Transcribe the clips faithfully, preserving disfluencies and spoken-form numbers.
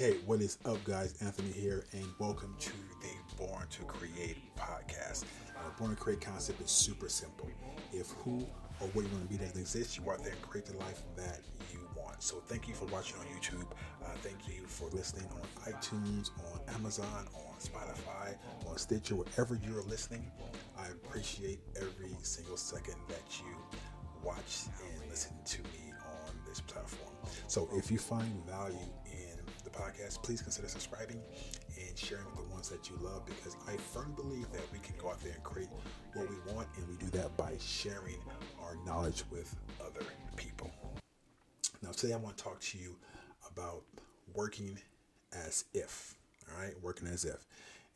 Hey, what is up, guys? Anthony here, and welcome to the Born to Create podcast. The Born to Create concept is super simple. If who or what you want to be doesn't exist, you are there. Create the life that you want. So thank you for watching on YouTube. Uh, thank you for listening on iTunes, on Amazon, on Spotify, on Stitcher, wherever you're listening. I appreciate every single second that you watch and listen to me on this platform. So if you find value in the podcast, please consider subscribing and sharing with the ones that you love, because I firmly believe that we can go out there and create what we want, and we do that by sharing our knowledge with other people. Now today I want to talk to you about working as if, all right, working as if.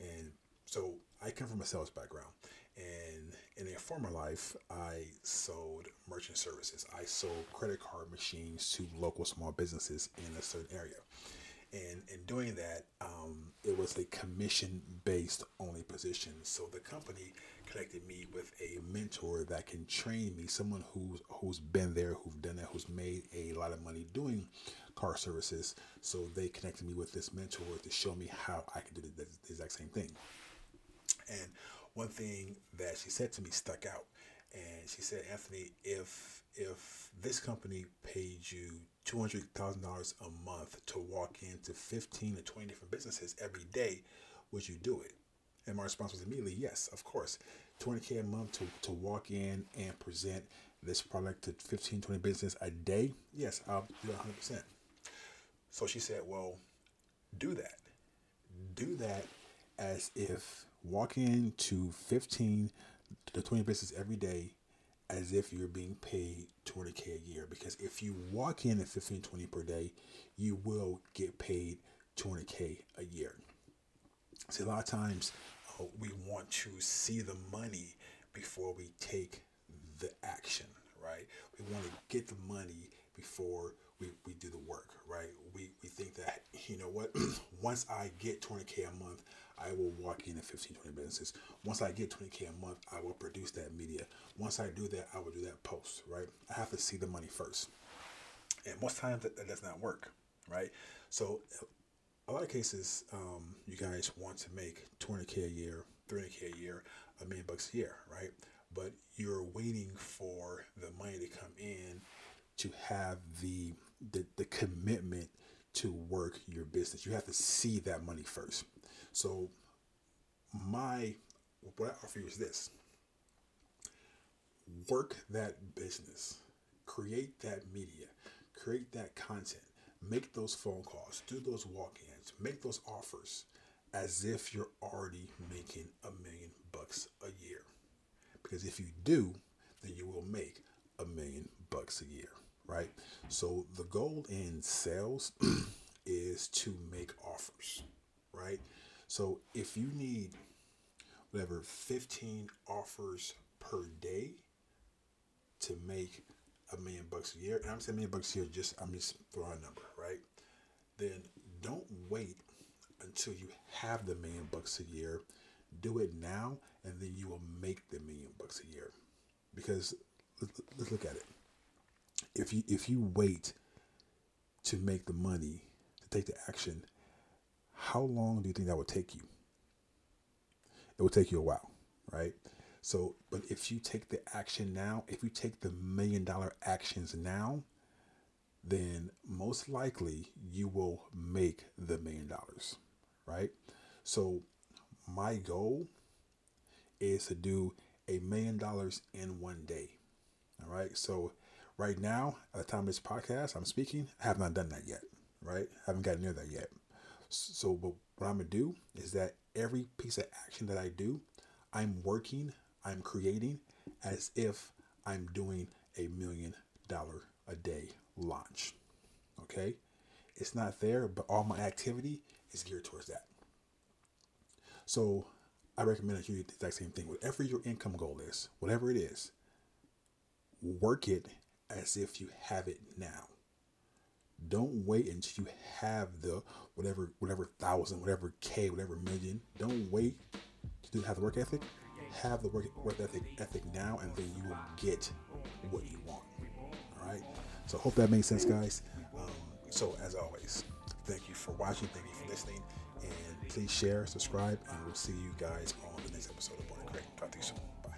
And so I come from a sales background, and in a former life, I sold merchant services. I sold credit card machines to local small businesses in a certain area. And in doing that, um, it was a commission-based only position. So the company connected me with a mentor that can train me, someone who's who's been there, who's done that, who's made a lot of money doing car services. So they connected me with this mentor to show me how I could do the, the exact same thing. And one thing that she said to me stuck out. And she said, Anthony, if if this company paid you two hundred thousand dollars a month to walk into fifteen to twenty different businesses every day, would you do it? And my response was immediately, yes, of course. twenty K a month to, to walk in and present this product to fifteen, twenty businesses a day? Yes, I'll do it one hundred percent. So she said, well, do that. Do that as if walk into fifteen to twenty businesses every day as if you're being paid twenty K a year. Because if you walk in at fifteen, twenty per day, you will get paid twenty K a year. See, a lot of times uh, we want to see the money before we take the action, right? We want to get the money before we, we do the work, right? We, we think that, you know what, once I get twenty K a month, I will walk in at fifteen, twenty businesses. Once I get twenty K a month, I will produce that media. Once I do that, I will do that post, right? I have to see the money first. And most times that, that does not work, right? So a lot of cases, um, you guys want to make twenty K a year, three hundred K a year, a million bucks a year, right? But you're waiting for the money to come in to have the, the, the commitment to work your business. You have to see that money first. So my, what I offer you is this: work that business, create that media, create that content, make those phone calls, do those walk-ins, make those offers as if you're already making a million bucks a year. Because if you do, then you will make a million bucks a year, right? So the goal in sales is to make offers, right? So if you need whatever fifteen offers per day to make a million bucks a year, and I'm saying a million bucks a year, just I'm just throwing a number, right? Then don't wait until you have the million bucks a year. Do it now, and then you will make the million bucks a year. Because let's look at it. If you if you wait to make the money, to take the action, how long do you think that would take you? It will take you a while, right? So, but if you take the action now, if you take the million dollar actions now, then most likely you will make the million dollars, right? So my goal is to do a million dollars in one day. All right. So right now, at the time of this podcast, I'm speaking, I have not done that yet, right? I haven't gotten near that yet. So but what I'm going to do is that every piece of action that I do, I'm working, I'm creating as if I'm doing a million dollar a day launch. Okay. It's not there, but all my activity is geared towards that. So I recommend that you do the exact same thing. Whatever your income goal is, whatever it is, work it as if you have it now. Don't wait until you have the whatever, whatever thousand, whatever K, whatever million. Don't wait to have the work ethic. Have the work, work ethic, ethic now, and then you will get what you want. All right. So hope that makes sense, guys. Um, So as always, thank you for watching, thank you for listening, and please share, subscribe, and we'll see you guys on the next episode of Born to Create. Talk to you soon. Bye.